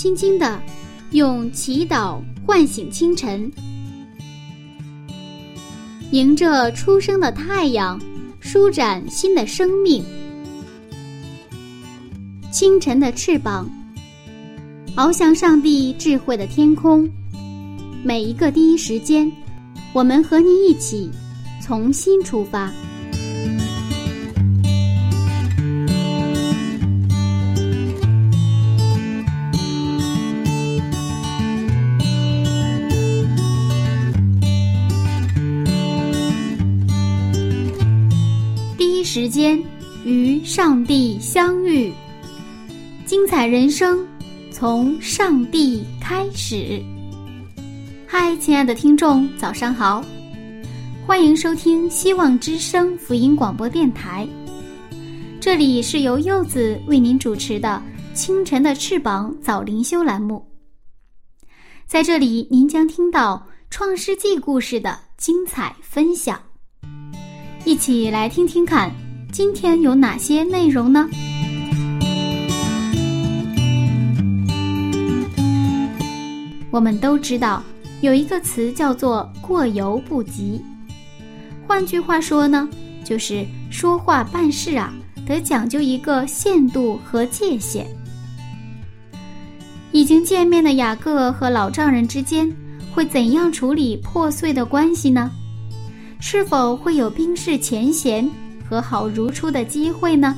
轻轻地用祈祷唤醒清晨。迎着初升的太阳，舒展新的生命。清晨的翅膀，翱翔上帝智慧的天空。每一个第一时间，我们和你一起从新出发。第一时间与上帝相遇，精彩人生从上帝开始。嗨，亲爱的听众，早上好，欢迎收听希望之声福音广播电台。这里是由柚子为您主持的清晨的翅膀早灵修栏目。在这里您将听到创世纪故事的精彩分享，一起来听听看今天有哪些内容呢？我们都知道有一个词叫做过犹不及，换句话说呢，就是说话办事啊，得讲究一个限度和界限。已经见面的雅各和老丈人之间会怎样处理破碎的关系呢？是否会有冰释前嫌、和好如初的机会呢？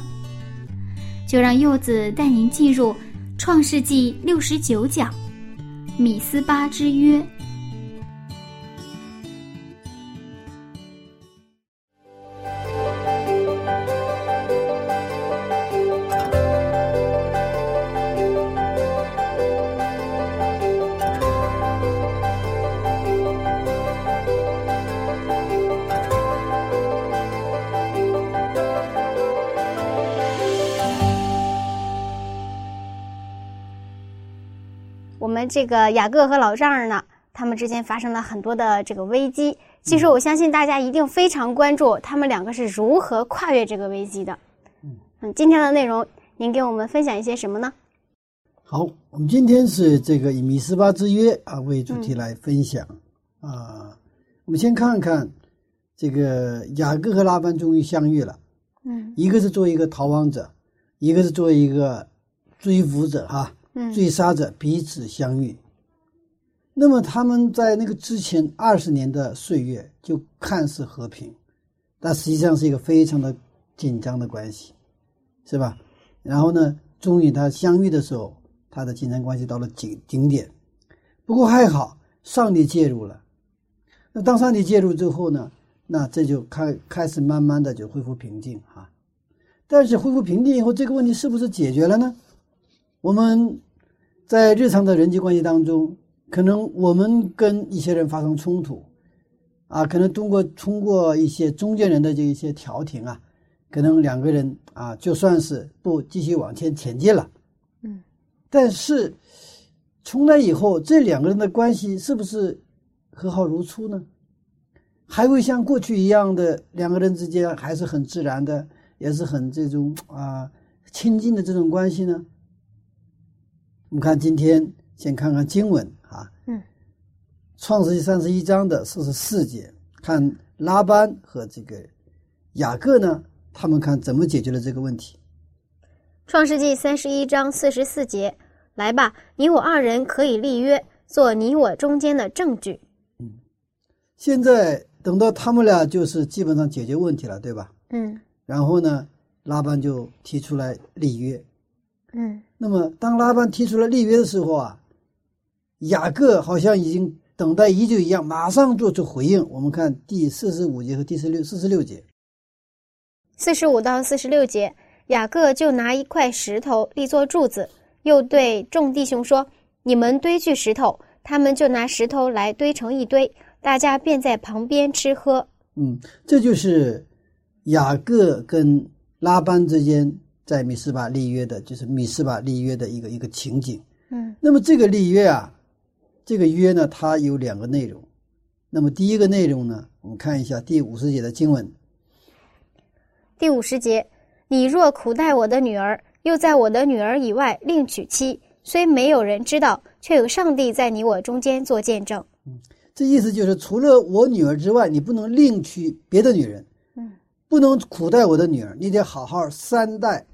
就让柚子带您进入创世纪69讲米斯巴之约。这个雅各和老丈人呢，他们之间发生了很多的这个危机。其实我相信大家一定非常关注他们两个是如何跨越这个危机的。今天的内容您给我们分享一些什么呢？好，我们今天是这个以米斯巴之约为主题来分享我们先看看这个雅各和拉班终于相遇了。一个是做一个逃亡者，一个是做一个追捕者追杀者，彼此相遇。那么他们在那个之前20年的岁月就看似和平，但实际上是一个非常的紧张的关系，是吧？然后呢，终于他相遇的时候，他的紧张关系到了顶点。不过还好上帝介入了。那当上帝介入之后呢，那这就开始慢慢的就恢复平静但是恢复平静以后，这个问题是不是解决了呢？我们在日常的人际关系当中，可能我们跟一些人发生冲突可能通过一些中间人的这一些调停可能两个人就算是不继续往前前进了。但是从来以后，这两个人的关系是不是和好如初呢？还会像过去一样的两个人之间还是很自然的，也是很这种亲近的这种关系呢？我们看今天先看看经文创世纪31章的44节，看拉班和这个雅各呢，他们看怎么解决了这个问题。创世纪31章44节，来吧，你我二人可以立约，做你我中间的证据。现在等到他们俩就是基本上解决问题了，对吧？然后呢，拉班就提出来立约。那么当拉班提出了立约的时候雅各好像已经等待已久一样，马上做出回应。我们看第45节和第46节。45到46节，雅各就拿一块石头立作柱子，又对众弟兄说，你们堆聚石头。他们就拿石头来堆成一堆，大家便在旁边吃喝。这就是雅各跟拉班之间在米斯巴立约的，就是米斯巴立约的一个情景。那么这个立约这个约呢，它有两个内容。那么第一个内容呢，我们看一下第50节的经文。第50节，你若苦待我的女儿，又在我的女儿以外另娶妻，虽没有人知道，却有上帝在你我中间做见证。这意思就是除了我女儿之外，你不能另娶别的女人，不能苦待我的女儿，你得好好三代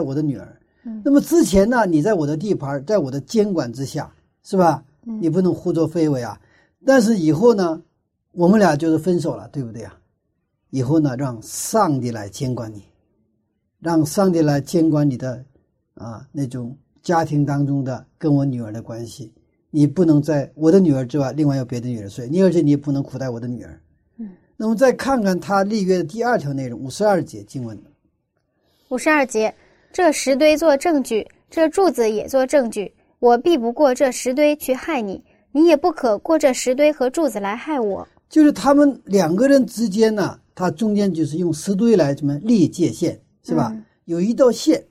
我的女儿。那么之前呢，你在我的地盘，在我的监管之下，是吧？你不能胡作非为啊。但是以后呢，我们俩就是分手了，对不对啊？以后呢，让上帝来监管你，让上帝来监管你的那种家庭当中的跟我女儿的关系。你不能在我的女儿之外另外有别的女人睡，而且你也不能苦待我的女儿。那么再看看他立约的第二条内容，52节经文。52节，这石堆做证据，这柱子也做证据，我必不过这石堆去害你，你也不可过这石堆和柱子来害我。就是他们两个人之间呢，他中间就是用石堆来怎么立界限，是吧？有一道线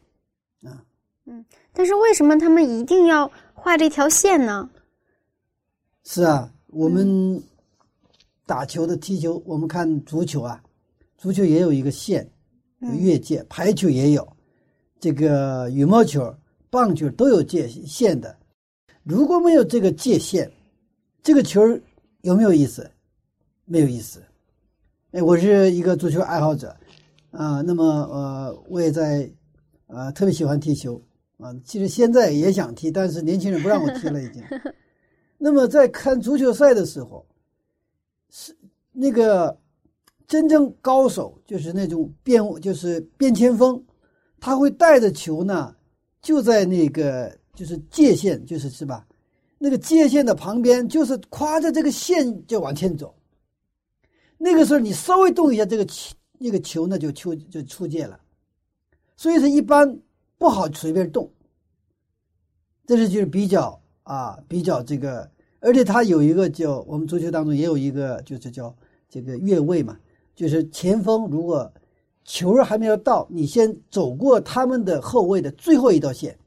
但是为什么他们一定要画这条线呢？是啊，我们打球的踢球，我们看足球啊，足球也有一个线，有越界，排球也有，这个羽毛球、棒球都有界限的。如果没有这个界限，这个球有没有意思？没有意思。我是一个足球爱好者那么我也在特别喜欢踢球其实现在也想踢，但是年轻人不让我踢了已经。那么在看足球赛的时候，是那个真正高手，就是那种边前锋，他会带着球呢，就在那个就是界限，是吧？那个界限的旁边，就是跨着这个线就往前走。那个时候你稍微动一下这个球，那个球呢就出界了。所以是一般不好随便动。这是就是比较这个，而且它有一个叫我们足球当中也有一个就是叫这个越位嘛，就是前锋如果球还没有到，你先走过他们的后卫的最后一道线，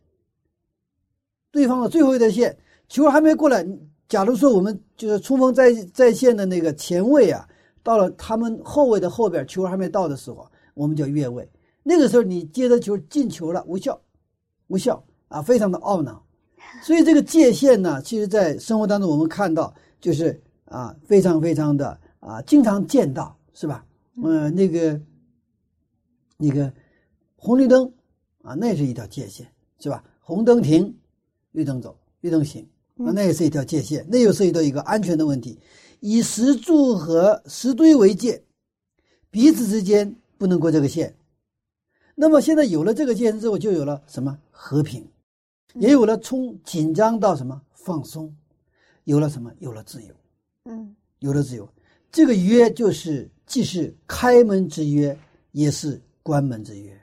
对方的最后一道线，球还没过来。假如说我们就是冲锋在线的那个前卫啊，到了他们后卫的后边，球还没到的时候，我们叫越位。那个时候你接着球进球了，无效非常的懊恼。所以这个界限呢，其实在生活当中我们看到，就是非常非常的经常见到，是吧？那个红绿灯那也是一条界限，是吧？红灯停，绿灯走，绿灯行那也是一条界限，那又涉及到一个安全的问题。以石柱和石堆为界，彼此之间不能过这个线。那么现在有了这个界限之后，就有了什么和平，也有了从紧张到什么放松，有了什么有了自由，有了自由。这个约就是既是开门之约，也是关门之约。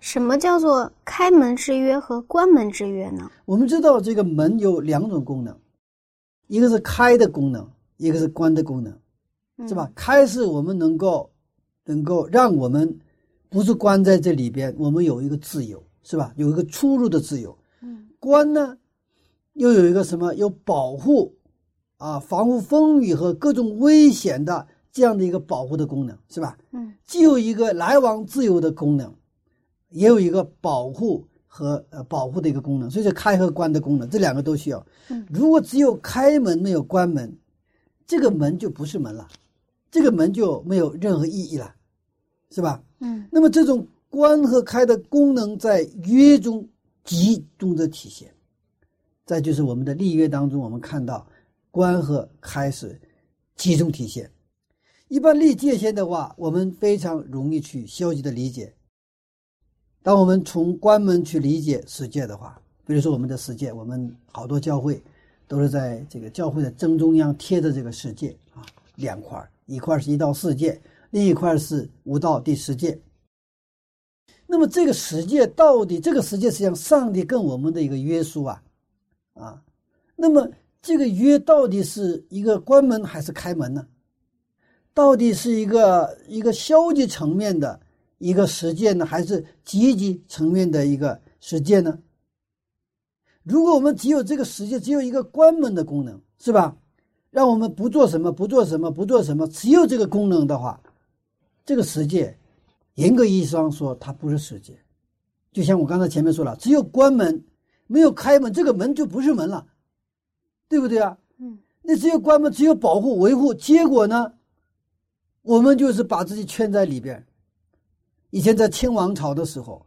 什么叫做开门之约和关门之约呢？我们知道这个门有两种功能，一个是开的功能，一个是关的功能，是吧？开是我们能够让我们不是关在这里边，我们有一个自由，是吧？有一个出入的自由。关呢，又有一个什么？有保护防护风雨和各种危险的这样的一个保护的功能，是吧？既有一个来往自由的功能，也有一个保护的一个功能。所以是开和关的功能，这两个都需要。如果只有开门没有关门，这个门就不是门了，这个门就没有任何意义了，是吧？那么这种关和开的功能在约中集中的体现。再就是我们的立约当中，我们看到关和开是集中体现。一般立界限的话，我们非常容易去消极的理解。当我们从关门去理解世界的话，比如说我们的世界，我们好多教会都是在这个教会的正中央贴着这个世界两块，一块是一到四界，另一块是五到第十诫。那么这个十诫到底，这个十诫实际上上帝跟我们的一个约束那么这个约到底是一个关门还是开门呢？到底是一个消极层面的一个实践呢，还是积极层面的一个实践呢？如果我们只有这个实践，只有一个关门的功能，是吧？让我们不做什么，只有这个功能的话，这个十诫严格意义上说它不是十诫，就像我刚才前面说了，只有关门没有开门，这个门就不是门了，对不对啊？嗯，那只有关门，只有保护维护，结果呢我们就是把自己圈在里边。以前在清王朝的时候，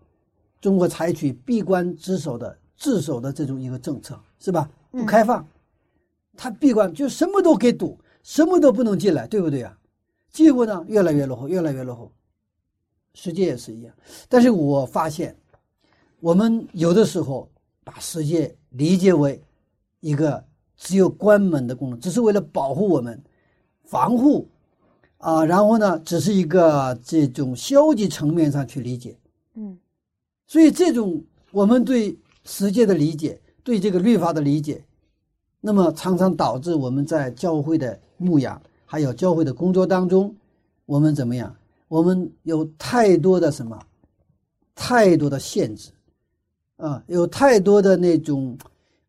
中国采取闭关自守的这种一个政策，是吧？不开放，他闭关就什么都给堵，什么都不能进来，对不对啊？结果呢越来越落后，越来越落后。世界也是一样。但是我发现我们有的时候把世界理解为一个只有关门的功能，只是为了保护我们防护啊，然后呢只是一个这种消极层面上去理解。嗯，所以这种我们对世界的理解，对这个律法的理解，那么常常导致我们在教会的牧养还有教会的工作当中，我们怎么样，我们有太多的什么，太多的限制啊，有太多的那种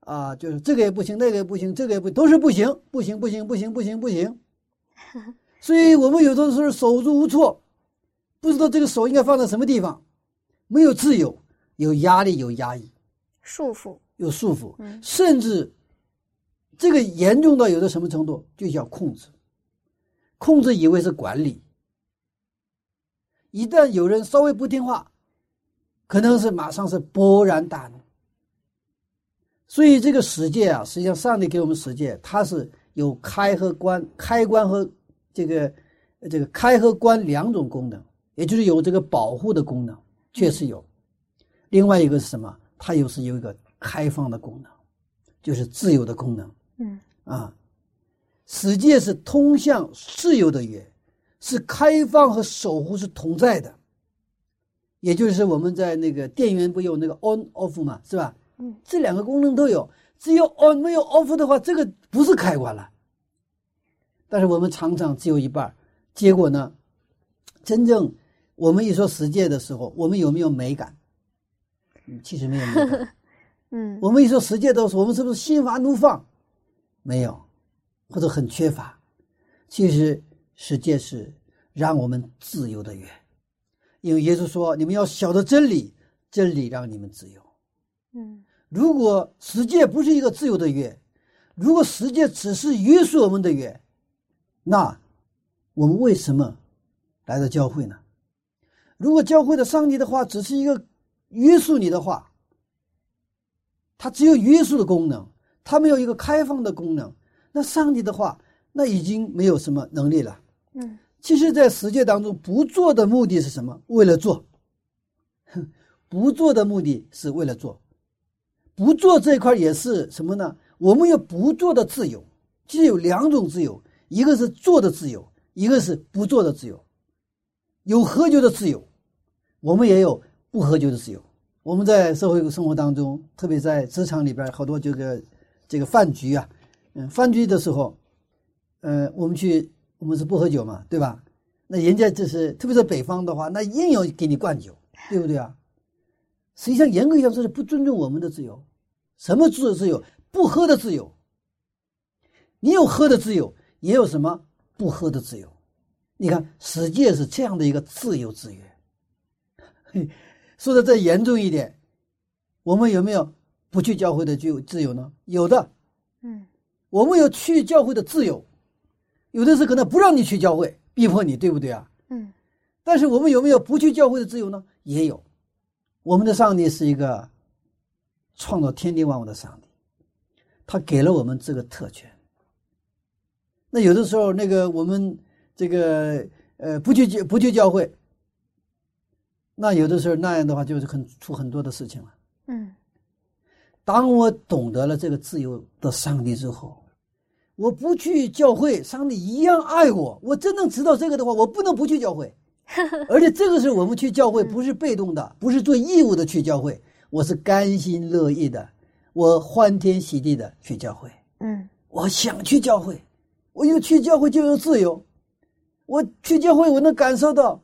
啊，就是这个也不行，那个也不行，这个也不，都是不行不行不行不行不行不行。所以我们有的时候手足无措，不知道这个手应该放在什么地方，没有自由，有压力，有压抑，束缚，有束缚，甚至这个严重到有的什么程度，就叫控制。控制以为是管理，一旦有人稍微不听话，可能是马上是勃然大怒。所以这个世界啊，实际上上帝给我们世界，它是有开和关，开关和这个开和关两种功能，也就是有这个保护的功能，确实有。另外一个是什么？它又是有一个开放的功能，就是自由的功能。嗯啊，世界是通向自由的约，是开放和守护是同在的。也就是我们在那个电源不有那个 on off 嘛，是吧？嗯，这两个功能都有，只有 on 没有 off 的话，这个不是开关了。但是我们常常只有一半，结果呢，真正我们一说世界的时候，我们有没有美感？其实没有美感。嗯，我们一说世界的时候，我们是不是心花怒放？没有，或者很缺乏。其实世界是让我们自由的源，因为耶稣说：“你们要晓得真理，真理让你们自由。”嗯，如果世界不是一个自由的源，如果世界只是约束我们的源，那我们为什么来到教会呢？如果教会的上帝的话只是一个约束你的话，它只有约束的功能，它没有一个开放的功能，那上帝的话那已经没有什么能力了。嗯，其实在世界当中不做的目的是什么？为了做。不做的目的是为了做，不做这块也是什么呢？我们有不做的自由。其实有两种自由，一个是做的自由，一个是不做的自由。有喝酒的自由，我们也有不喝酒的自由。我们在社会生活当中，特别在职场里边，好多这个饭局啊，饭局的时候，我们是不喝酒嘛，对吧？那人家就是特别是北方的话，那硬要给你灌酒，对不对啊？实际上严格意义上这是不尊重我们的自由。什么自由？不喝的自由。你有喝的自由，也有什么不喝的自由。你看世界是这样的一个自由之约。说的再严重一点，我们有没有不去教会的自由呢？有的。嗯，我们有去教会的自由，有的是可能不让你去教会，逼迫你，对不对啊？嗯，但是我们有没有不去教会的自由呢？也有。我们的上帝是一个创造天地万物的上帝，他给了我们这个特权。那有的时候那个我们这个不去教会，那有的时候那样的话就是出很多的事情了。嗯，当我懂得了这个自由的上帝之后，我不去教会，上帝一样爱我。我真正知道这个的话，我不能不去教会。而且这个是我们去教会不是被动的，不是做义务的去教会，我是甘心乐意的，我欢天喜地的去教会。嗯，我想去教会，我有去教会就有自由。我去教会，我能感受到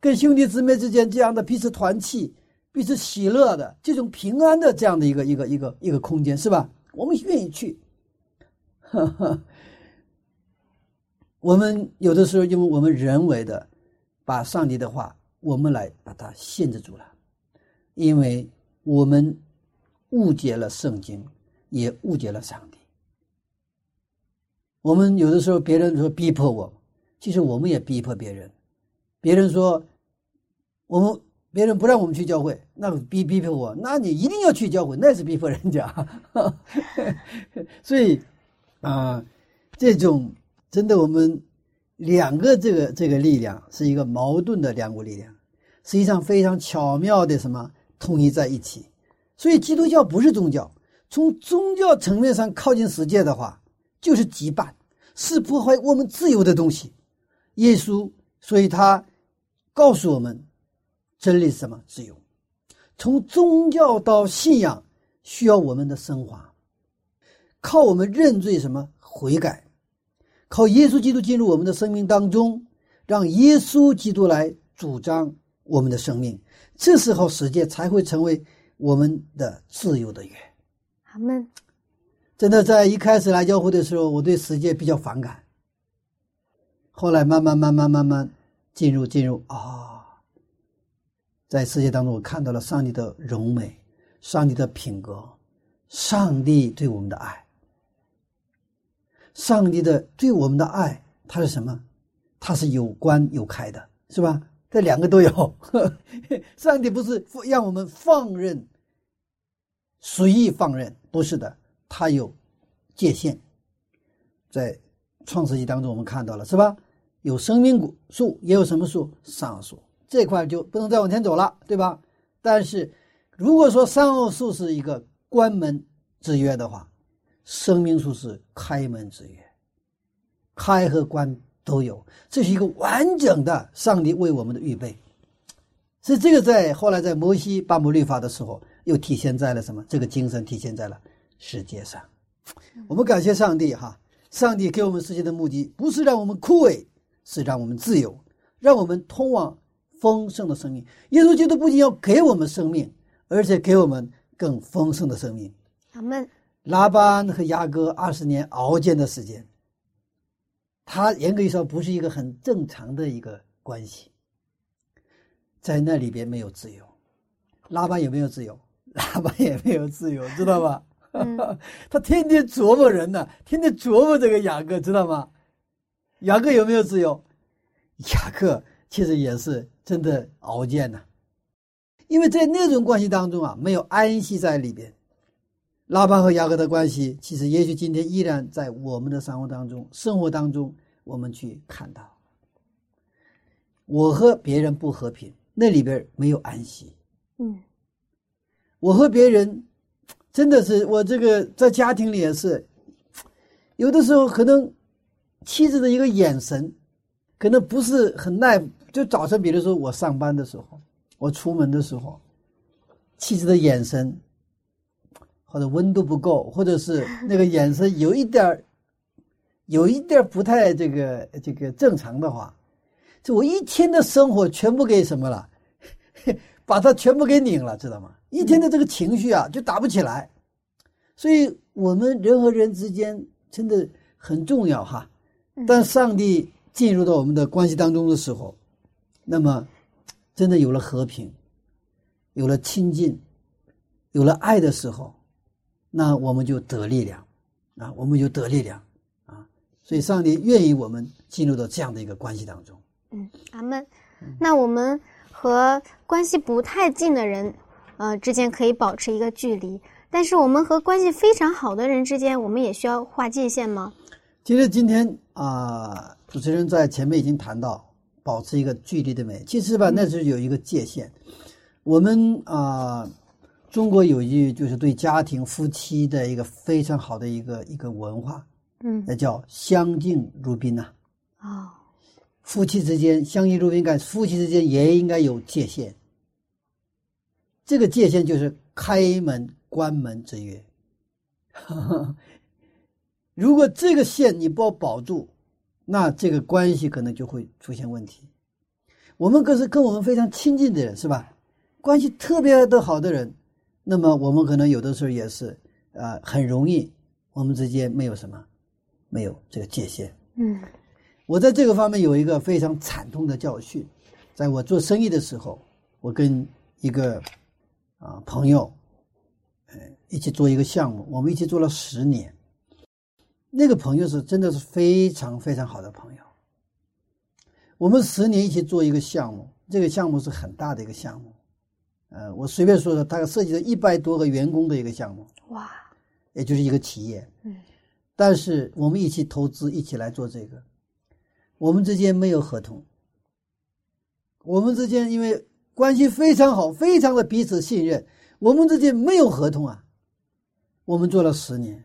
跟兄弟姊妹之间这样的彼此团契，彼此喜乐的这种平安的这样的一个空间，是吧？我们愿意去。我们有的时候因为我们人为的把上帝的话我们来把它限制住了，因为我们误解了圣经，也误解了上帝。我们有的时候别人说逼迫我，其实我们也逼迫别人。别人说别人不让我们去教会，那逼迫我，那你一定要去教会，那是逼迫人家。所以这种真的我们两个这个力量是一个矛盾的两股力量，实际上非常巧妙的统一在一起。所以基督教不是宗教，从宗教层面上靠近世界的话，就是羁绊，是破坏我们自由的东西。耶稣所以他告诉我们真理是什么？自由。从宗教到信仰需要我们的升华，靠我们认罪悔改，靠耶稣基督进入我们的生命当中，让耶稣基督来主张我们的生命，这时候世界才会成为我们的自由的源。阿们。真的在一开始来教会的时候，我对世界比较反感，后来慢慢进入在世界当中我看到了上帝的荣美，上帝的品格，上帝对我们的爱。上帝的对我们的爱，它是什么？它是有关有开的，是吧？这两个都有。上帝不是让我们放任，随意放任，不是的，它有界限。在创世纪当中我们看到了，是吧？有生命树，也有什么树？善恶树。这块就不能再往前走了，对吧？但是如果说善恶树是一个关门之约的话，生命树是开门之约，开和关都有，这是一个完整的上帝为我们的预备。所以这个在后来在摩西颁布律法的时候，又体现在了这个精神体现在了世界上。我们感谢上帝上帝给我们世界的目的不是让我们枯萎，是让我们自由，让我们通往丰盛的生命。耶稣基督不仅要给我们生命，而且给我们更丰盛的生命。阿们。拉班和雅各20年熬煎的时间，他严格意义上不是一个很正常的一个关系，在那里边没有自由。拉班也没有自由，知道吧？他天天琢磨人呢，天天琢磨这个雅各，知道吗？雅各有没有自由？雅各其实也是真的熬煎呢，因为在那种关系当中没有安息在里边。拉班和雅各的关系，其实也许今天依然在我们的生活当中我们去看到，我和别人不和平，那里边没有安息。我和别人真的是，我这个在家庭里也是，有的时候可能妻子的一个眼神可能不是很耐，就早晨比如说我上班的时候，我出门的时候，妻子的眼神或者温度不够，或者是那个眼神有一点不太这个正常的话，这我一天的生活全部给了，把它全部给拧了，知道吗？一天的这个情绪就打不起来。所以我们人和人之间真的很重要但上帝进入到我们的关系当中的时候，那么真的有了和平，有了亲近，有了爱的时候，那我们就得力量所以上帝愿意我们进入到这样的一个关系当中。阿们。那我们和关系不太近的人之间可以保持一个距离，但是我们和关系非常好的人之间，我们也需要划界限吗？其实今天主持人在前面已经谈到保持一个距离的美，其实那是有一个界限。我们中国有一句就是对家庭夫妻的一个非常好的一个文化，那叫相敬如宾夫妻之间相敬如宾，夫妻之间也应该有界限。这个界限就是开门关门之约。如果这个线你不保住，那这个关系可能就会出现问题。我们可是跟我们非常亲近的人，是吧？关系特别的好的人，那么我们可能有的时候也是很容易我们之间没有这个界限。我在这个方面有一个非常惨痛的教训。在我做生意的时候，我跟一个啊朋友，一起做一个项目，我们一起做了10年。那个朋友是真的是非常非常好的朋友。我们10年一起做一个项目，这个项目是很大的一个项目，我随便说的，大概涉及了100多个员工的一个项目，哇，也就是一个企业。嗯，但是我们一起投资，一起来做这个，我们之间没有合同，我们之间因为关系非常好，非常的彼此信任，我们之间没有合同啊，我们做了10年。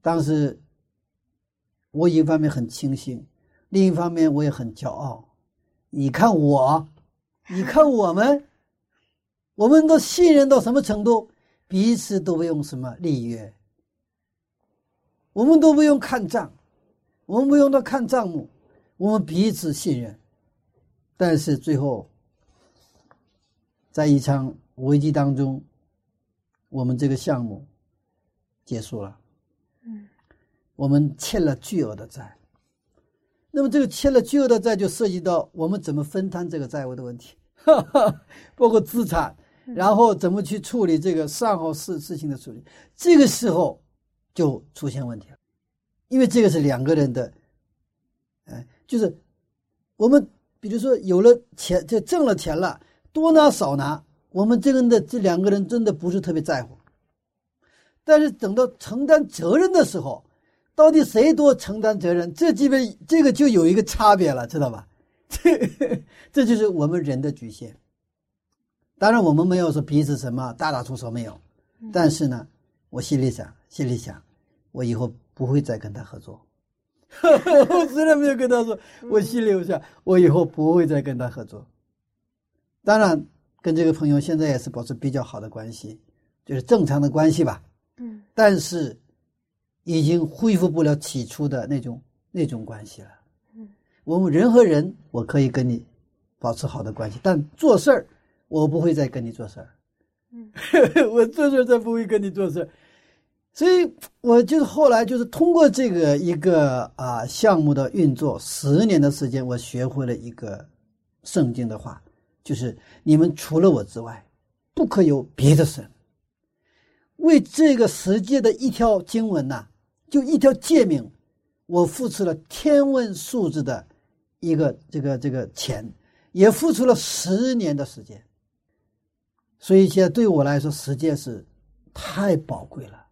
当时我一方面很清醒，另一方面我也很骄傲，你看我，你看我们，我们都信任到什么程度，彼此都不用什么立约，我们都不用看账，我们不用到看账目，我们彼此信任。但是最后在一场危机当中，我们这个项目结束了，我们欠了巨额的债。那么这个欠了巨额的债就涉及到我们怎么分摊这个债务的问题，包括资产，然后怎么去处理这个善后事情的处理。这个时候就出现问题了，因为这个是两个人的，就是我们比如说有了钱，就挣了钱了，多拿少拿，我们这个人的这两个人真的不是特别在乎。但是等到承担责任的时候，到底谁多承担责任，这个就有一个差别了，知道吧？这就是我们人的局限。当然我们没有说彼此什么大打出手，没有。但是呢，我心里想我以后不会再跟他合作。我虽然没有跟他说，我心里想我以后不会再跟他合作。当然跟这个朋友现在也是保持比较好的关系，就是正常的关系吧。但是已经恢复不了起初的那种关系了。我们人和人，我可以跟你保持好的关系，但做事儿我不会再跟你做事儿。我做事儿再不会跟你做事儿。所以我就是后来就是通过这个一个项目的运作，10年的时间，我学会了一个圣经的话，就是你们除了我之外不可有别的神。为这个十诫的一条经文呐，就一条诫命，我付出了天文数字的一个这个钱，也付出了10年的时间。所以现在对我来说，十诫是太宝贵了。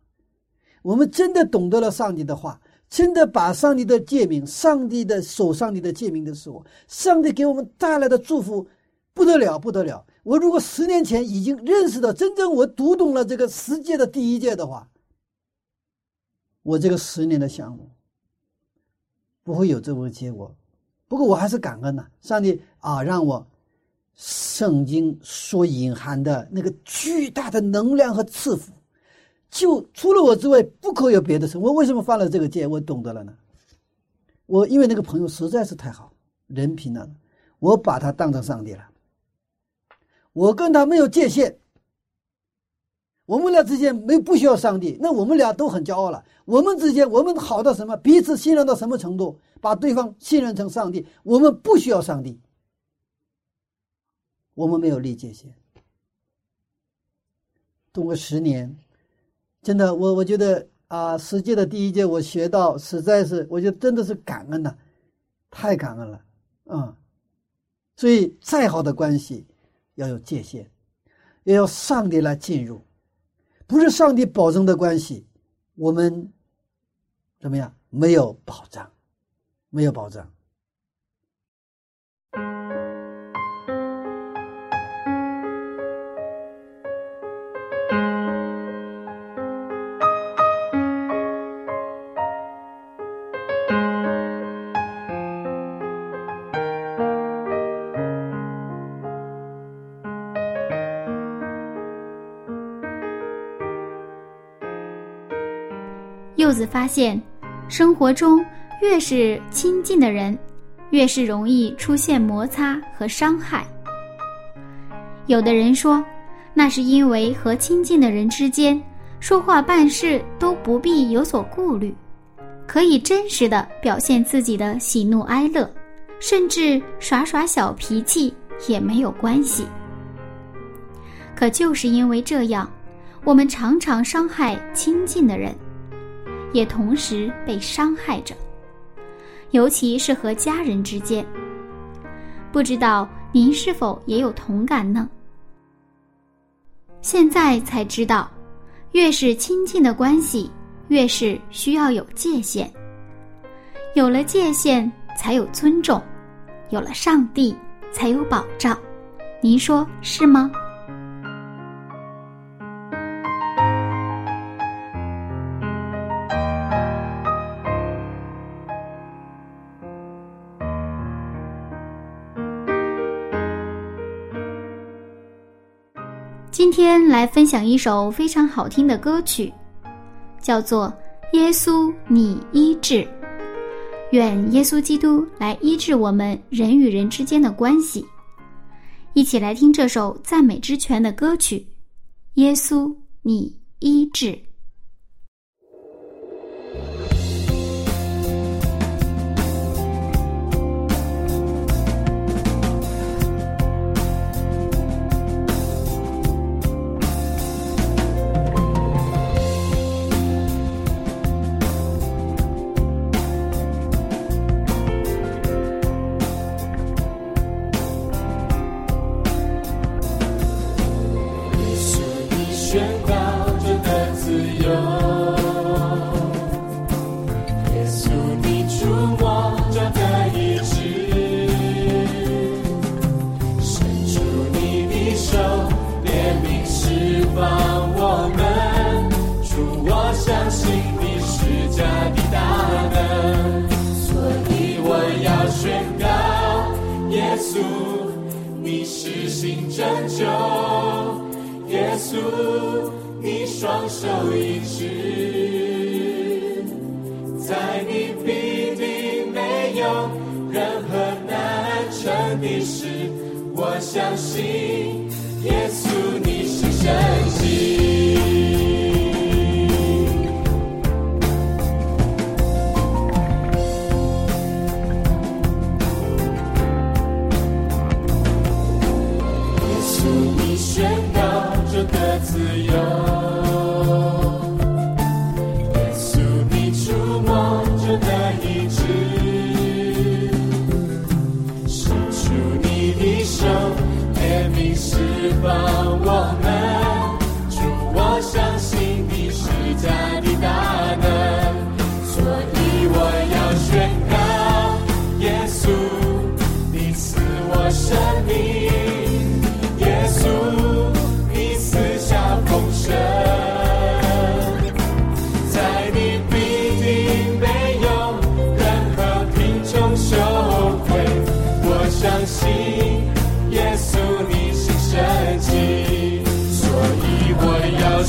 我们真的懂得了上帝的话，真的把上帝的诫命，上帝的诫命的时候，上帝给我们带来的祝福不得了，不得了。我如果10年前已经认识到，真正我读懂了这个十诫的第一诫的话，我这个10年的项目不会有这么个结果。不过我还是感恩上帝让我圣经所隐含的那个巨大的能量和赐福，就除了我之外不可有别的神。我为什么犯了这个戒，我懂得了呢？我因为那个朋友实在是太好，人品呢，我把他当成上帝了，我跟他没有界限，我们俩之间不需要上帝，那我们俩都很骄傲了。我们之间，我们好到什么，彼此信任到什么程度，把对方信任成上帝，我们不需要上帝，我们没有立界限。通过10年，真的我觉得十诫的第一诫我学到，实在是我觉得真的是感恩了，太感恩了。所以再好的关系要有界限，也要上帝来进入，不是上帝保证的关系，我们怎么样？没有保障，没有保障。柚子发现，生活中越是亲近的人，越是容易出现摩擦和伤害。有的人说，那是因为和亲近的人之间说话办事都不必有所顾虑，可以真实地表现自己的喜怒哀乐，甚至耍耍小脾气也没有关系。可就是因为这样，我们常常伤害亲近的人，也同时被伤害着，尤其是和家人之间。不知道您是否也有同感呢？现在才知道，越是亲近的关系，越是需要有界限。有了界限，才有尊重；有了上帝，才有保障。您说是吗？今天来分享一首非常好听的歌曲，叫做《耶稣你医治》。愿耶稣基督来医治我们人与人之间的关系。一起来听这首赞美之泉的歌曲《耶稣你医治》。耶稣，你双手医治，在你必定没有任何难成的事。我相信耶稣，你是神迹。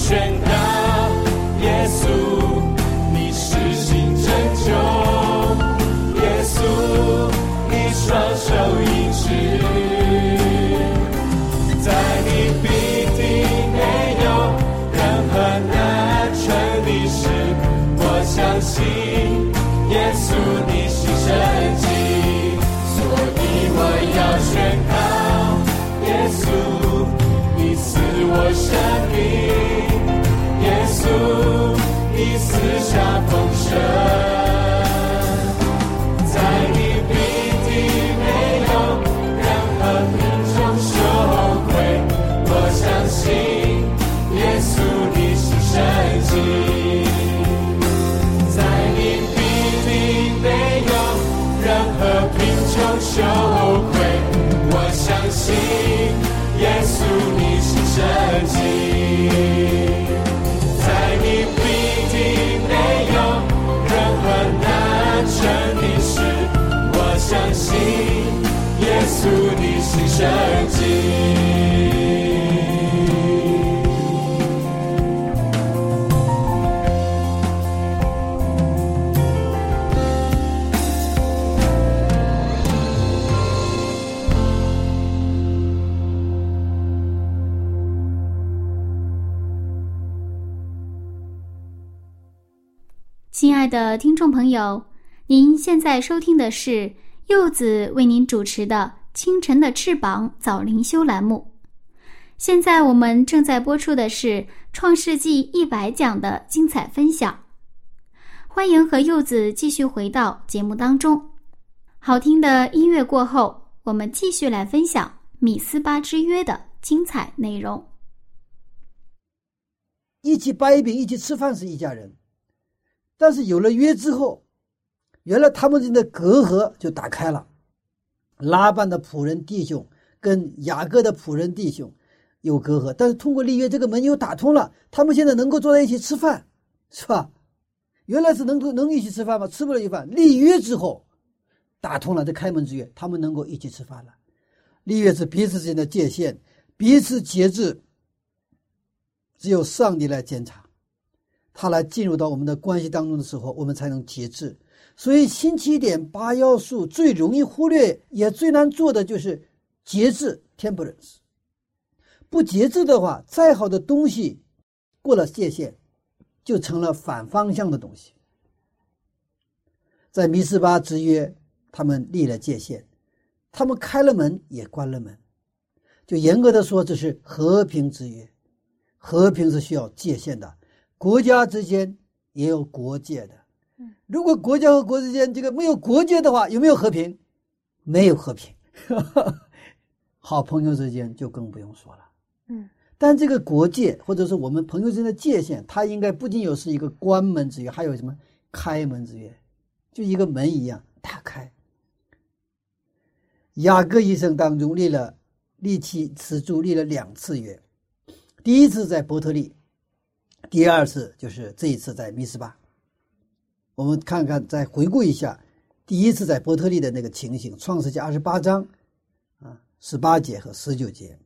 宣告耶稣你施行拯救，耶稣你双手医治，在你必定没有任何难成的事。我相信耶稣你是神迹，所以我要宣告耶稣你赐我生命，耶稣你赐下丰盛，在你必定没有任何贫穷羞愧。我相信耶稣你是神迹，在你必定没有任何贫穷羞愧。我相信耶稣你是神迹，相信耶稣你是神迹。亲爱的听众朋友，您现在收听的是柚子为您主持的《清晨的翅膀》早灵修栏目。现在我们正在播出的是《创世纪100讲》的精彩分享，欢迎和柚子继续回到节目当中。好听的音乐过后，我们继续来分享《米斯巴之约》的精彩内容。一起掰一饼，一起吃饭是一家人，但是有了约之后，原来他们之间的隔阂就打开了。拉班的仆人弟兄跟雅各的仆人弟兄有隔阂，但是通过立约这个门又打通了，他们现在能够坐在一起吃饭，是吧？原来是能一起吃饭吗？吃不了一饭。立约之后打通了这开门之约，他们能够一起吃饭了。立约是彼此之间的界限，彼此节制，只有上帝来监察，他来进入到我们的关系当中的时候，我们才能节制。所以新起点8要素最容易忽略也最难做的就是节制 temperance。不节制的话，再好的东西过了界限就成了反方向的东西。在米斯巴之约他们立了界限，他们开了门也关了门，就严格的说这是和平之约。和平是需要界限的，国家之间也有国界的。如果国家和国之间这个没有国界的话，有没有和平？没有和平好朋友之间就更不用说了。但这个国界或者是我们朋友之间的界限，它应该不仅有是一个关门之约，还有什么开门之约，就一个门一样打开。雅各一生当中立了2次约，第一次在伯特利，第二次就是这一次在米斯巴。我们看看再回顾一下第一次在伯特利的那个情形，创世纪28章18节和19节。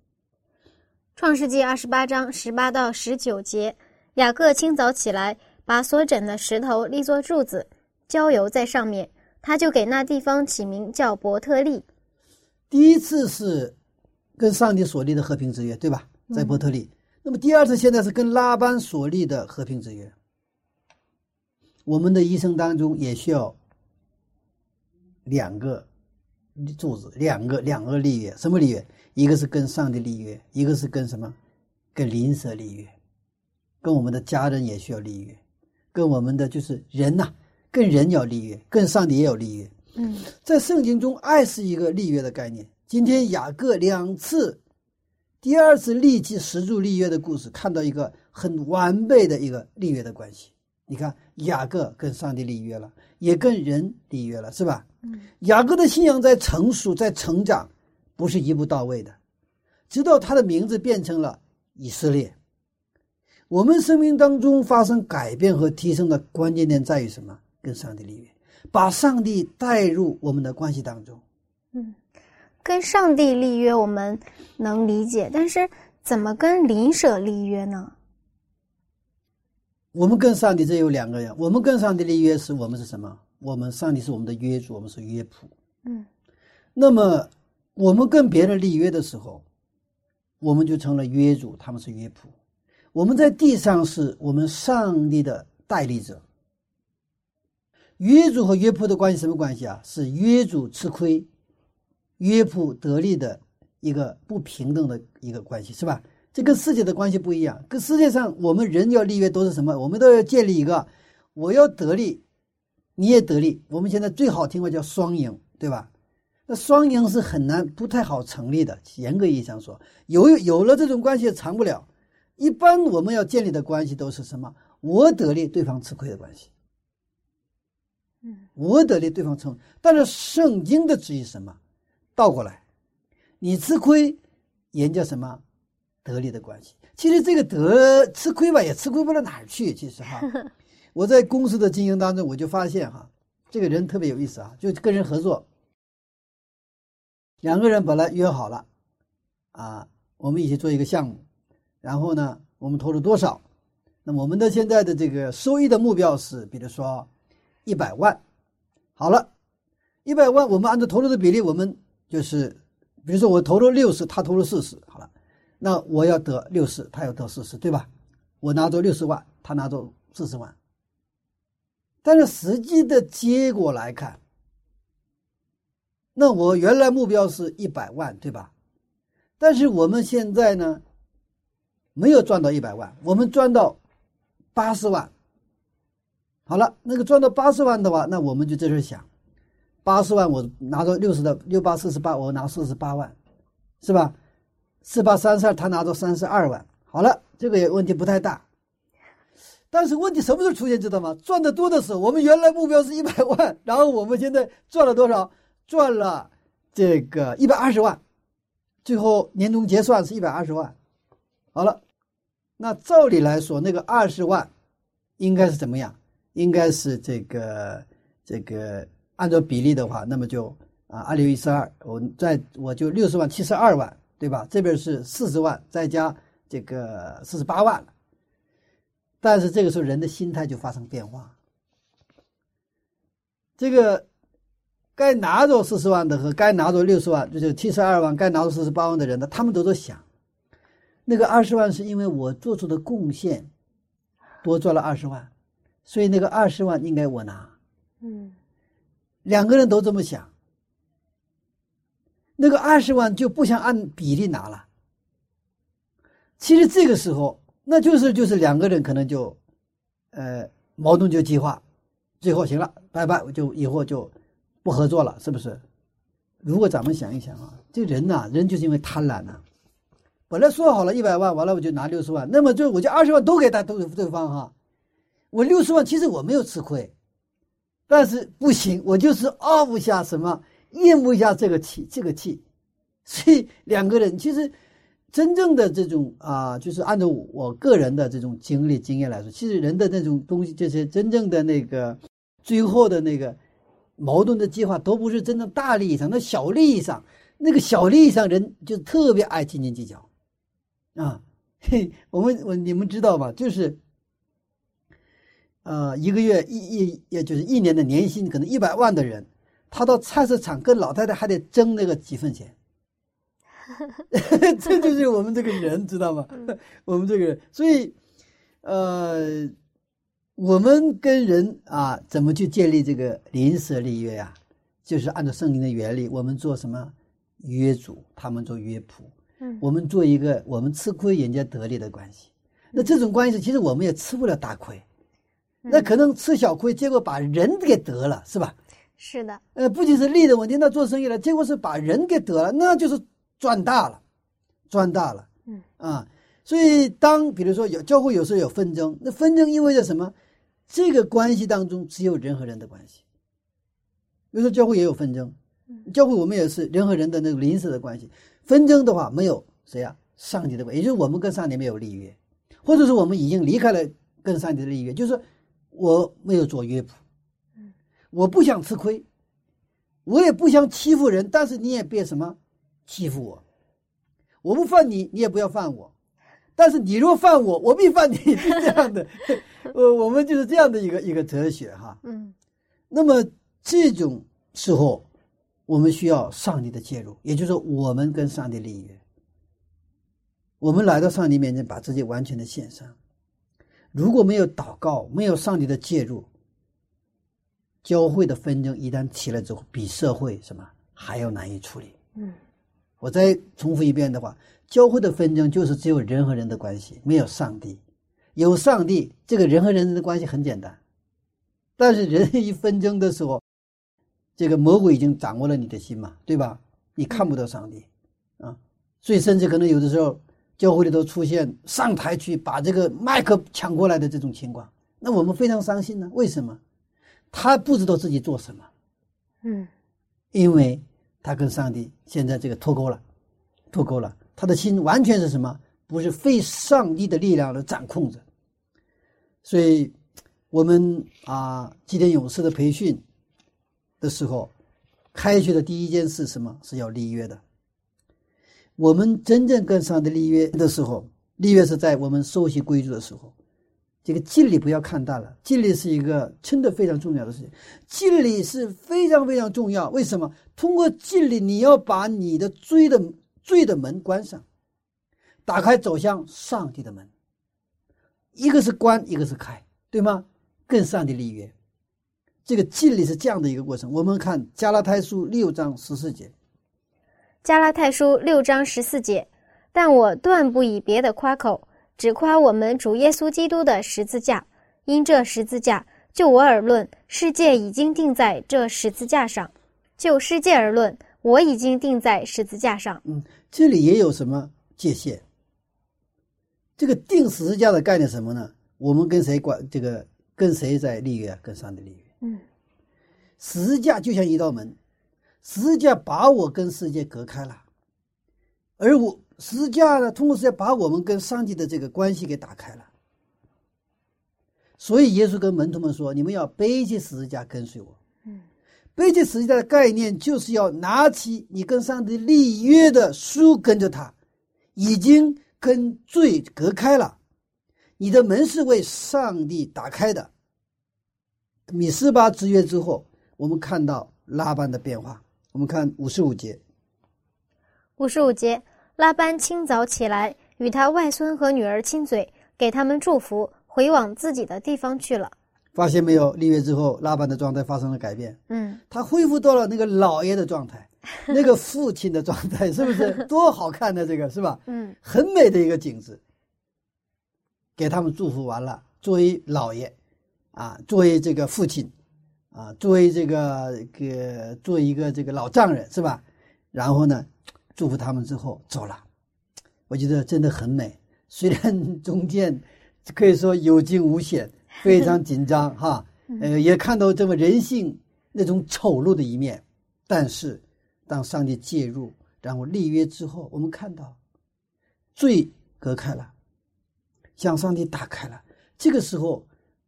创世纪28章18到19节，雅各清早起来，把所枕的石头立作柱子，浇油在上面，他就给那地方起名叫伯特利。第一次是跟上帝所立的和平之约，对吧？在伯特利。那么第二次现在是跟拉班所立的和平之约。我们的一生当中也需要2个柱子，两个立约。什么立约？一个是跟上帝立约，一个是跟什么？跟邻舍立约，跟我们的家人也需要立约，跟我们的就是人呐，跟人要立约，跟上帝也有立约。在圣经中，爱是一个立约的概念。今天雅各2次，第二次立起石柱立约的故事，看到一个很完备的一个立约的关系。你看，雅各跟上帝立约了，也跟人立约了，是吧？雅各的信仰在成熟，在成长，不是一步到位的，直到他的名字变成了以色列。我们生命当中发生改变和提升的关键点在于什么？跟上帝立约，把上帝带入我们的关系当中。跟上帝立约我们能理解，但是怎么跟邻舍立约呢？我们跟上帝这有2个人，我们跟上帝立约时，我们是什么？我们上帝是我们的约主，我们是约仆。那么我们跟别人立约的时候，我们就成了约主，他们是约仆。我们在地上是我们上帝的代理者。约主和约仆的关系什么关系啊？是约主吃亏，约仆得利的一个不平等的一个关系，是吧？这跟世界的关系不一样。跟世界上我们人要立约都是什么？我们都要建立一个我要得利你也得利，我们现在最好听话叫双赢，对吧？那双赢是很难不太好成立的，严格意义上说有了这种关系长不了。一般我们要建立的关系都是什么？我得利对方吃亏的关系，我得利对方吃亏。但是圣经的旨意什么？倒过来，你吃亏人家什么得利的关系。其实这个吃亏吧，也吃亏不到哪儿去。其实哈，我在公司的经营当中，我就发现哈，这个人特别有意思啊，就跟人合作，两个人本来约好了啊，我们一起做一个项目，然后呢，我们投入多少？那么我们的现在的这个收益的目标是，比如说100万，好了，100万，我们按照投入的比例，我们就是，比如说我投入60，他投入40，好了。那我要得60，他要得40，对吧？我拿走60万，他拿走40万。但是实际的结果来看，那我原来目标是100万，对吧？但是我们现在呢，没有赚到100万，我们赚到80万。好了，那个赚到80万的话，那我们就在这想，80万我拿到60的6848，我拿48万，是吧？4832他拿到32万。好了，这个也问题不太大。但是问题什么时候出现，知道吗？赚得多的时候，我们原来目标是100万，然后我们现在赚了多少？赚了这个120万，最后年终结算是120万。好了，那照理来说，那个20万应该是怎么样？应该是这个按照比例的话，那么就26142，我就60万72万，对吧？这边是40万再加这个48万了。但是这个时候人的心态就发生变化，这个该拿走40万的和该拿走60万，就是72万该拿走48万的人呢，他们都在想，那个20万是因为我做出的贡献多赚了20万，所以那个20万应该我拿。两个人都这么想，那个20万就不想按比例拿了。其实这个时候那就是两个人可能就矛盾就激化，最后行了，拜拜，就以后就不合作了，是不是？如果咱们想一想啊，这人呐，人就是因为贪婪呐。本来说好了100万，完了我就拿60万，那么就我就20万都给他对方哈。我60万其实我没有吃亏，但是不行，我就是熬不下什么，咽不下这个气，所以两个人其实真正的这种就是按照我个人的这种经历经验来说，其实人的那种东西，这些真正的那个最后的那个矛盾的计划，都不是真正大利益上，那小利益上，那个小利益上人就特别爱斤斤计较啊。嘿，你们知道吧？就是一个月也就是一年的年薪可能100万的人，他到菜市场跟老太太还得争那个几分钱。这就是我们这个人，知道吗？我们这个人，所以我们跟人怎么去建立这个邻舍立约呀？就是按照圣经的原理，我们做什么约主，他们做约仆，我们做一个我们吃亏人家得利的关系。那这种关系其实我们也吃不了大亏。那可能吃小亏，结果把人给得了，是吧？是的。不仅是利的问题，那做生意了，结果是把人给得了，那就是赚大了。所以当比如说教会有时候有纷争，那纷争意味着什么？这个关系当中只有人和人的关系。比如说教会也有纷争，教会我们也是人和人的那个邻舍的关系。纷争的话没有谁上帝的关系，也就是我们跟上帝没有立约，或者是我们已经离开了跟上帝的立约，就是我没有做约仆，我不想吃亏，我也不想欺负人，但是你也别什么欺负我，我不犯你，你也不要犯我，但是你若犯我，我必犯你，这样的。我们就是这样的一个哲学哈。那么这种时候，我们需要上帝的介入，也就是我们跟上帝立约，我们来到上帝面前，把自己完全的献上。如果没有祷告，没有上帝的介入，教会的纷争一旦起来之后，比社会什么还要难以处理。我再重复一遍的话，教会的纷争就是只有人和人的关系，没有上帝。有上帝，这个人和人的关系很简单，但是人一纷争的时候，这个魔鬼已经掌握了你的心嘛，对吧？你看不到上帝所以甚至可能有的时候教会里头出现上台去把这个麦克抢过来的这种情况，那我们非常伤心呢。为什么？他不知道自己做什么，因为他跟上帝现在这个脱钩了，他的心完全是什么？不是非上帝的力量来掌控着。所以我们祭奠勇士的培训的时候，开学的第一件事什么？是要立约的。我们真正跟上帝立约的时候，立约是在我们受洗归主的时候。这个敬礼不要看淡了，敬礼是一个真的非常重要的事情，敬礼是非常非常重要。为什么？通过敬礼，你要把你的罪的门关上，打开走向上帝的门。一个是关，一个是开，对吗？跟上帝立约，这个敬礼是这样的一个过程。我们看加拉太书6章14节，加拉太书6章14节，但我断不以别的夸口，只夸我们主耶稣基督的十字架，因这十字架，就我而论，世界已经定在这十字架上；就世界而论，我已经定在十字架上。这里也有什么界限？这个定十字架的概念什么呢？我们跟谁管这个？跟谁在立约？跟上帝立约。十字架就像一道门，十字架把我跟世界隔开了，而我十字架呢，通过十字架把我们跟上帝的这个关系给打开了。所以耶稣跟门徒们说：“你们要背起十字架跟随我。”背起十字架的概念就是要拿起你跟上帝立约的书，跟着他，已经跟罪隔开了，你的门是为上帝打开的。米斯巴之约之后，我们看到拉班的变化。我们看55节，拉班清早起来，与他外孙和女儿亲嘴，给他们祝福，回往自己的地方去了。发现没有，立约之后拉班的状态发生了改变。他恢复到了那个老爷的状态，那个父亲的状态，是不是多好看的这个是吧？很美的一个景致。给他们祝福完了，作为老爷啊，作为这个父亲啊，作为这个做一个这个老丈人是吧？然后呢，祝福他们之后走了。我觉得真的很美，虽然中间可以说有惊无险，非常紧张哈，也看到这么人性那种丑陋的一面。但是当上帝介入，然后立约之后，我们看到罪隔开了，向上帝打开了。这个时候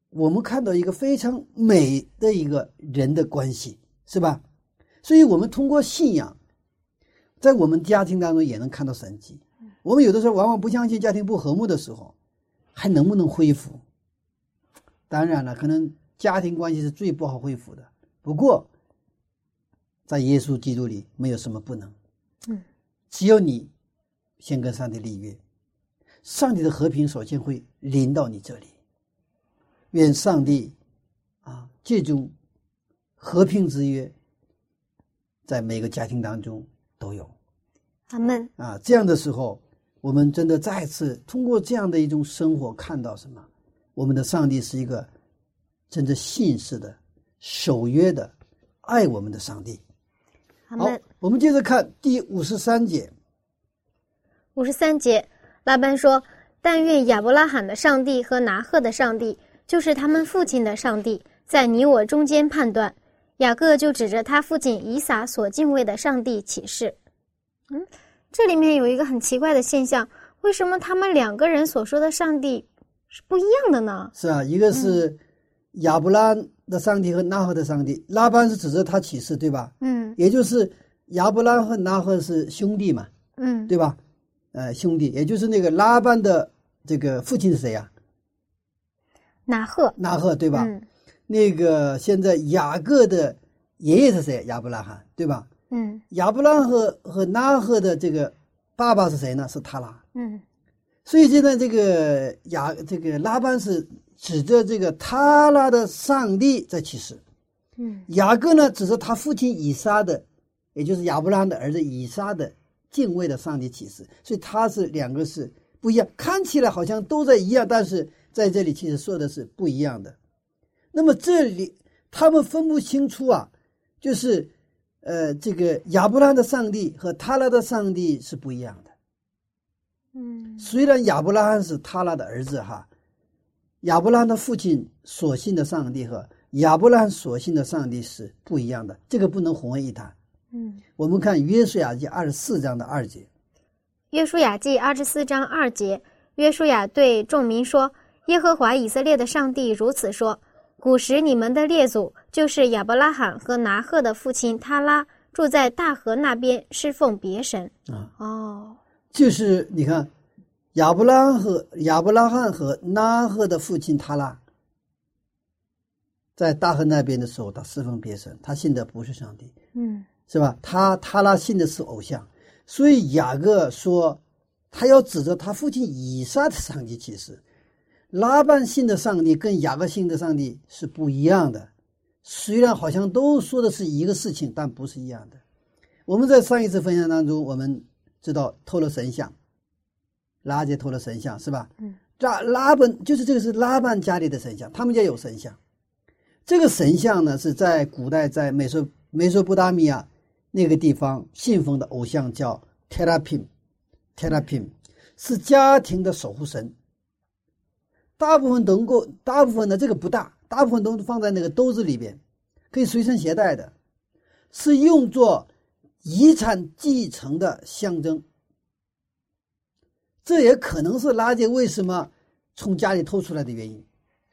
我们看到一个非常美的一个人的关系，是吧？所以我们通过信仰，在我们家庭当中也能看到神迹。我们有的时候往往不相信家庭不和睦的时候还能不能恢复。当然了，可能家庭关系是最不好恢复的，不过在耶稣基督里没有什么不能。只有你先跟上帝立约，上帝的和平首先会临到你这里。愿上帝啊，这种和平之约在每个家庭当中都有。阿们。这样的时候，我们真的再次通过这样的一种生活看到什么？我们的上帝是一个真正信实的、守约的、爱我们的上帝。阿们。好，我们接着看第53节。53节，拉班说：“但愿亚伯拉罕的上帝和拿鹤的上帝，就是他们父亲的上帝，在你我中间判断。”雅各就指着他父亲以撒所敬畏的上帝起誓。这里面有一个很奇怪的现象，为什么他们两个人所说的上帝是不一样的呢？是啊，一个是亚伯拉的上帝和拿鹤的上帝，拉班是指着他起誓，对吧？也就是亚伯拉和拿鹤是兄弟嘛，对吧？兄弟，也就是那个拉班的这个父亲是谁啊？拿鹤，对吧？那个现在雅各的爷爷是谁？亚伯拉罕，对吧？亚伯拉罕和拿鹤的这个爸爸是谁呢？是塔拉。所以现在这个拉班是指着这个塔拉的上帝在起誓。雅各呢，指着他父亲以撒的，也就是亚伯拉罕的儿子以撒的敬畏的上帝起誓。所以他是两个是不一样，看起来好像都在一样，但是在这里其实说的是不一样的。那么这里他们分不清楚啊，就是这个亚伯拉罕的上帝和塔拉的上帝是不一样的。虽然亚伯拉罕是塔拉的儿子哈，亚伯拉罕的父亲所信的上帝和亚伯拉罕所信的上帝是不一样的，这个不能混为一谈。我们看约书亚记24章的2节。约书亚记24章2节，约书亚对众民说：“耶和华以色列的上帝如此说，古时你们的列祖就是亚伯拉罕和拿鹤的父亲他拉，住在大河那边侍奉别神。”就是你看亚伯拉罕和拿鹤的父亲他拉在大河那边的时候，他侍奉别神，他信的不是上帝，是吧？他拉信的是偶像。所以雅各说他要指着他父亲以撒的上帝起誓。拉班信的上帝跟雅各信的上帝是不一样的，虽然好像都说的是一个事情，但不是一样的。我们在上一次分享当中，我们知道偷了神像，拉杰托的神像是吧？嗯，拉本就是这个是拉班家里的神像，他们家有神像。这个神像呢是在古代在美索不达米亚那个地方信奉的偶像叫 teraphim， 是家庭的守护神。大部分的这个不大，大部分都放在那个兜子里边，可以随身携带的，是用作遗产继承的象征。这也可能是拉杰为什么从家里偷出来的原因。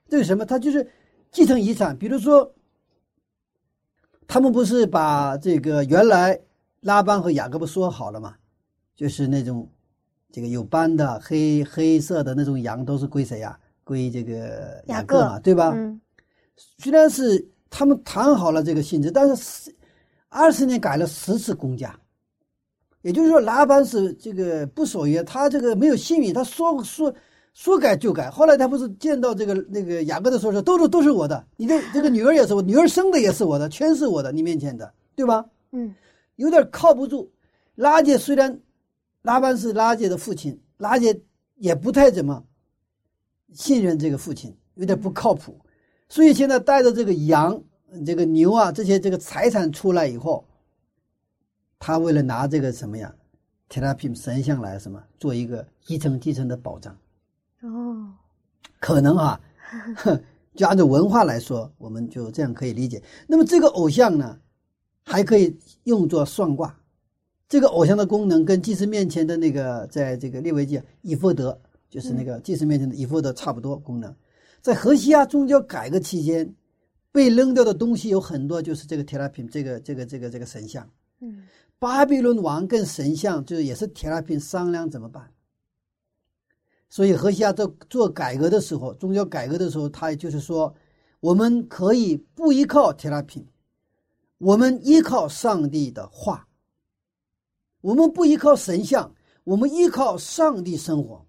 这是什么？他就是继承遗产。比如说他们不是把这个原来拉班和雅各布说好了嘛，就是那种这个有斑的黑色的那种羊都是归谁呀？归这个雅各嘛，对吧？嗯，虽然是他们谈好了这个性质，但是20年改了10次公家。也就是说拉班是这个不守约，他这个没有信誉，他说改就改。后来他不是见到这个雅各的时候说都是我的，你的这个女儿也是我，女儿生的也是我的，全是我的，你面前的，对吧？嗯，有点靠不住。拉杰虽然拉班是拉杰的父亲，拉杰也不太怎么信任这个父亲，有点不靠谱。所以现在带着这个羊这个牛啊这些这个财产出来以后，他为了拿这个什么呀 teraphim 神像来什么做一个继承的保障。哦，可能啊就按照文化来说我们就这样可以理解。那么这个偶像呢还可以用作算卦。这个偶像的功能跟祭司面前的那个在这个列位记以弗得，就是那个祭司面前的以弗得差不多功能。在何西阿宗教改革期间被扔掉的东西有很多，就是这个 teraphim 这个神像。嗯，巴比伦王跟神像就是也是teraphim商量怎么办，所以何西阿做改革的时候，宗教改革的时候，他就是说我们可以不依靠teraphim，我们依靠上帝的话，我们不依靠神像，我们依靠上帝生活。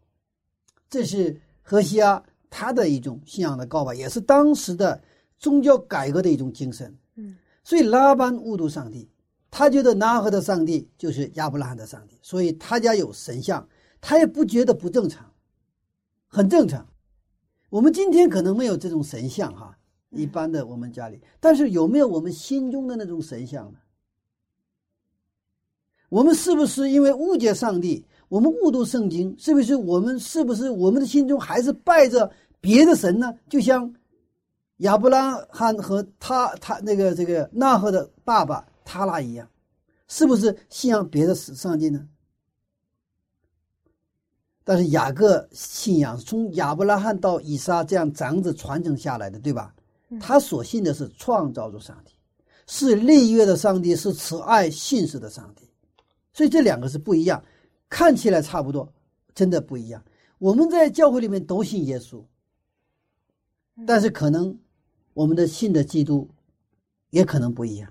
这是何西阿他的一种信仰的告白，也是当时的宗教改革的一种精神。嗯，所以拉班误读上帝，他觉得拿和的上帝就是亚伯拉罕的上帝，所以他家有神像，他也不觉得不正常，很正常。我们今天可能没有这种神像哈，一般的我们家里，但是有没有我们心中的那种神像呢？我们是不是因为误解上帝，我们误读圣经，是不是我们的心中还是拜着别的神呢？就像亚伯拉罕和他那个纳赫的爸爸他拉一样，是不是信仰别的上帝呢？但是雅各信仰从亚伯拉罕到以撒这样长子传承下来的，对吧？他所信的是创造主上帝，是立约的上帝，是慈爱信实的上帝。所以这两个是不一样，看起来差不多，真的不一样。我们在教会里面都信耶稣，但是可能我们的信的基督也可能不一样。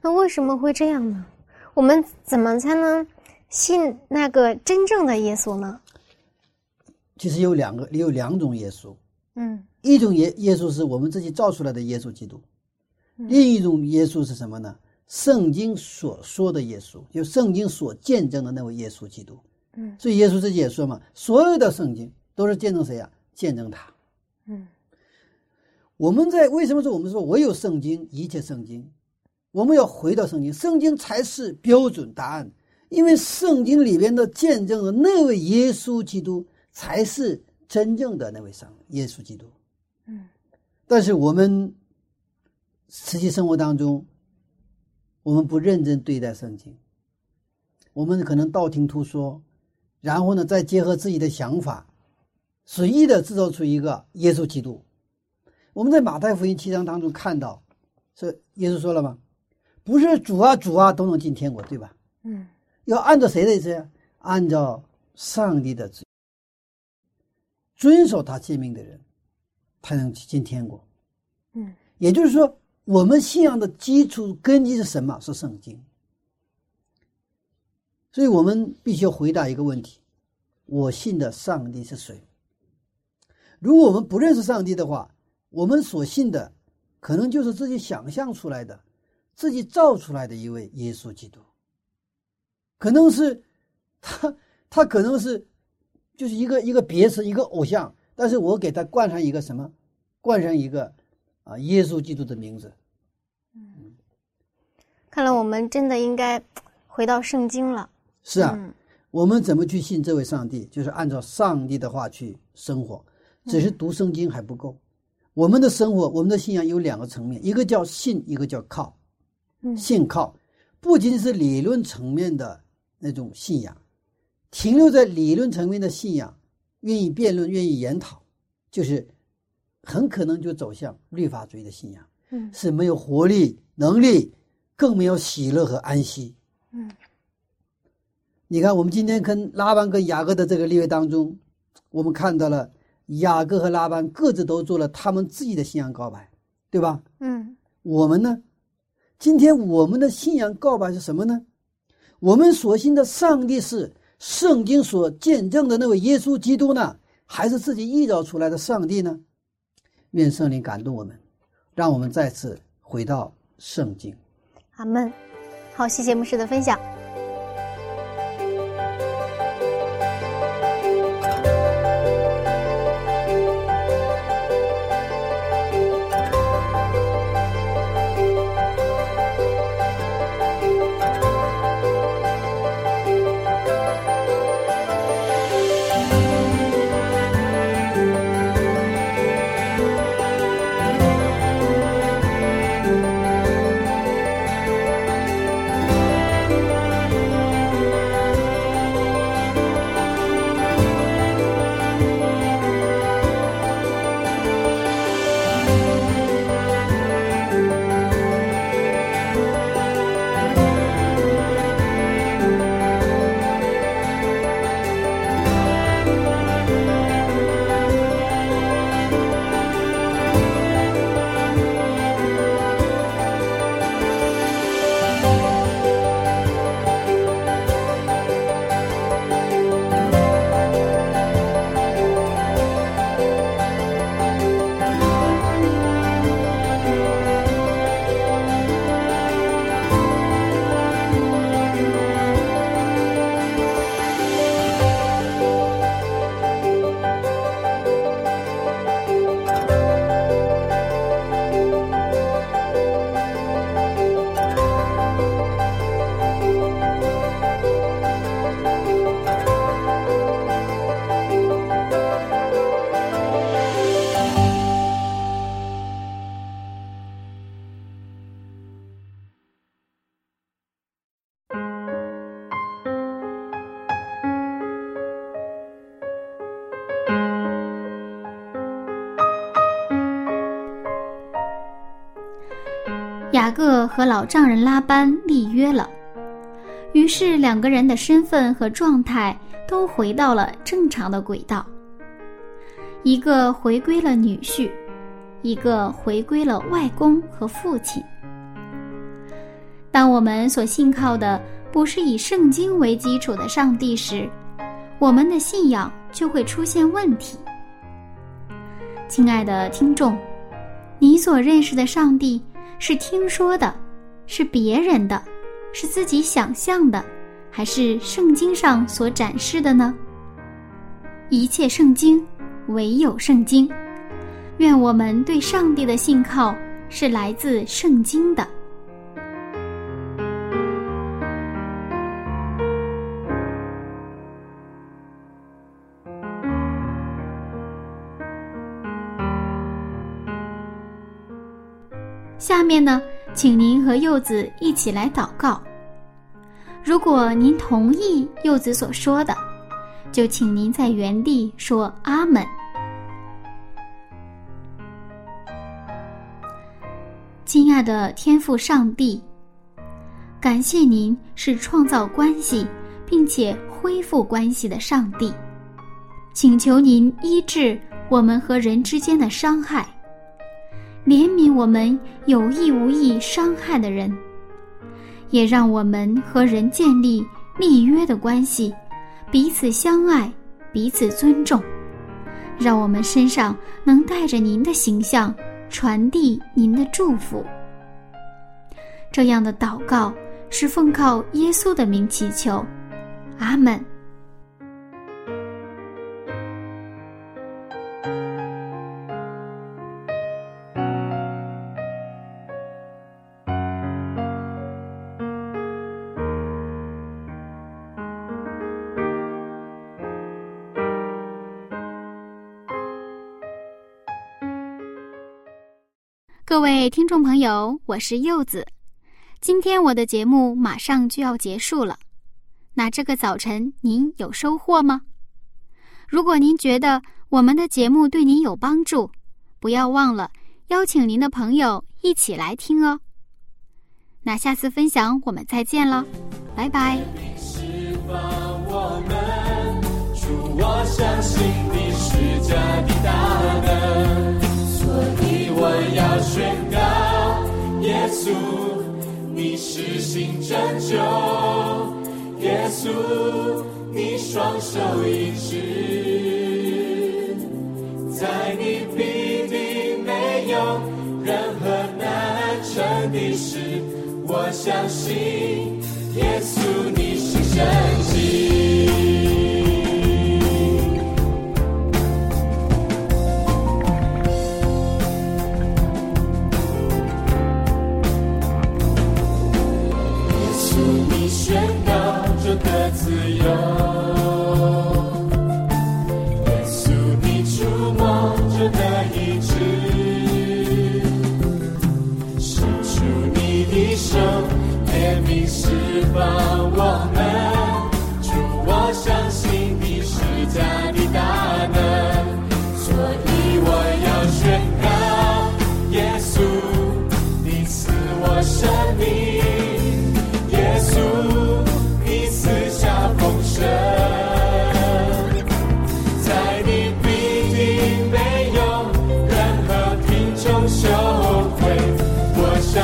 那为什么会这样呢？我们怎么才能信那个真正的耶稣呢？其实有两种耶稣。嗯，一种耶稣是我们自己造出来的耶稣基督，另一种耶稣是什么呢？圣经所说的耶稣，就圣经所见证的那位耶稣基督。嗯，所以耶稣自己也说嘛，所有的圣经都是见证谁啊？见证他。嗯，我们在为什么说我们说唯有圣经，一切圣经？我们要回到圣经，圣经才是标准答案，因为圣经里边的见证的那位耶稣基督才是真正的那位耶稣基督。嗯，但是我们实际生活当中，我们不认真对待圣经，我们可能道听途说，然后呢再结合自己的想法，随意的制造出一个耶稣基督。我们在马太福音7章当中看到，是耶稣说了吗？不是主啊主啊都能进天国，对吧？嗯，要按照谁的意思？按照上帝的旨意，遵守他诫命的人才能进天国。嗯，也就是说我们信仰的基础根基是什么？是圣经。所以我们必须回答一个问题，我信的上帝是谁？如果我们不认识上帝的话，我们所信的可能就是自己想象出来的，自己造出来的一位耶稣基督。可能是他可能是就是一个别词，一个偶像，但是我给它冠上一个什么？冠上一个啊，耶稣基督的名字。嗯，看来我们真的应该回到圣经了。是啊，我们怎么去信这位上帝？就是按照上帝的话去生活，只是读圣经还不够。我们的生活，我们的信仰有两个层面，一个叫信，一个叫靠。信靠不仅是理论层面的那种信仰，停留在理论层面的信仰，愿意辩论，愿意研讨，就是很可能就走向律法主义的信仰，是没有活力、能力，更没有喜乐和安息。你看，我们今天跟拉班跟雅各的这个例会当中，我们看到了。雅各和拉班各自都做了他们自己的信仰告白，对吧？我们呢？今天我们的信仰告白是什么呢？我们所信的上帝是圣经所见证的那位耶稣基督呢，还是自己臆造出来的上帝呢？愿圣灵感动我们，让我们再次回到圣经。阿们。好，谢谢牧师的分享。雅各和老丈人拉班立约了，于是两个人的身份和状态都回到了正常的轨道，一个回归了女婿，一个回归了外公和父亲。当我们所信靠的不是以圣经为基础的上帝时，我们的信仰就会出现问题。亲爱的听众，你所认识的上帝是听说的，是别人的，是自己想象的，还是圣经上所展示的呢？一切圣经，唯有圣经。愿我们对上帝的信靠是来自圣经的。下面呢，请您和柚子一起来祷告。如果您同意柚子所说的，就请您在原地说阿们。亲爱的天父上帝，感谢您是创造关系并且恢复关系的上帝，请求您医治我们和人之间的伤害，怜悯我们有意无意伤害的人，也让我们和人建立立约的关系，彼此相爱，彼此尊重，让我们身上能带着您的形象，传递您的祝福。这样的祷告是奉靠耶稣的名祈求，阿们。各位听众朋友，我是柚子。今天我的节目马上就要结束了，那这个早晨您有收获吗？如果您觉得我们的节目对您有帮助，不要忘了邀请您的朋友一起来听哦。那下次分享我们再见了，拜拜。我相信你是家的大能，所以我要宣告，耶稣你是新拯救，耶稣你双手一指，在你必定没有任何难成的事，我相信耶稣你是神迹。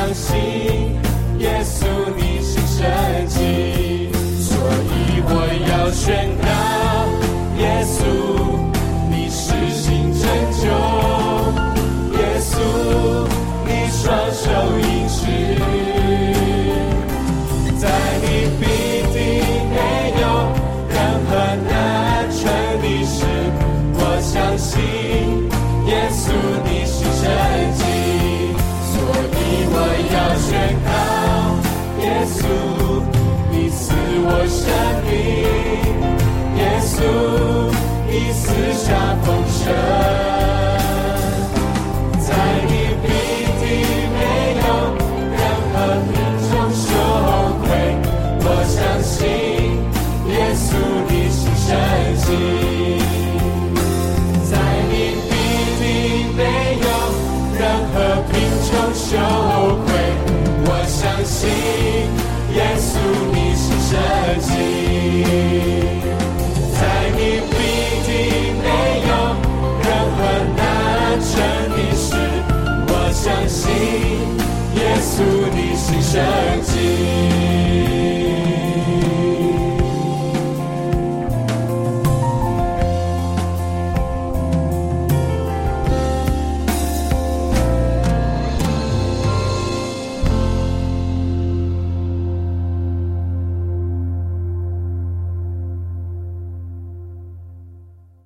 耶稣，你赐下丰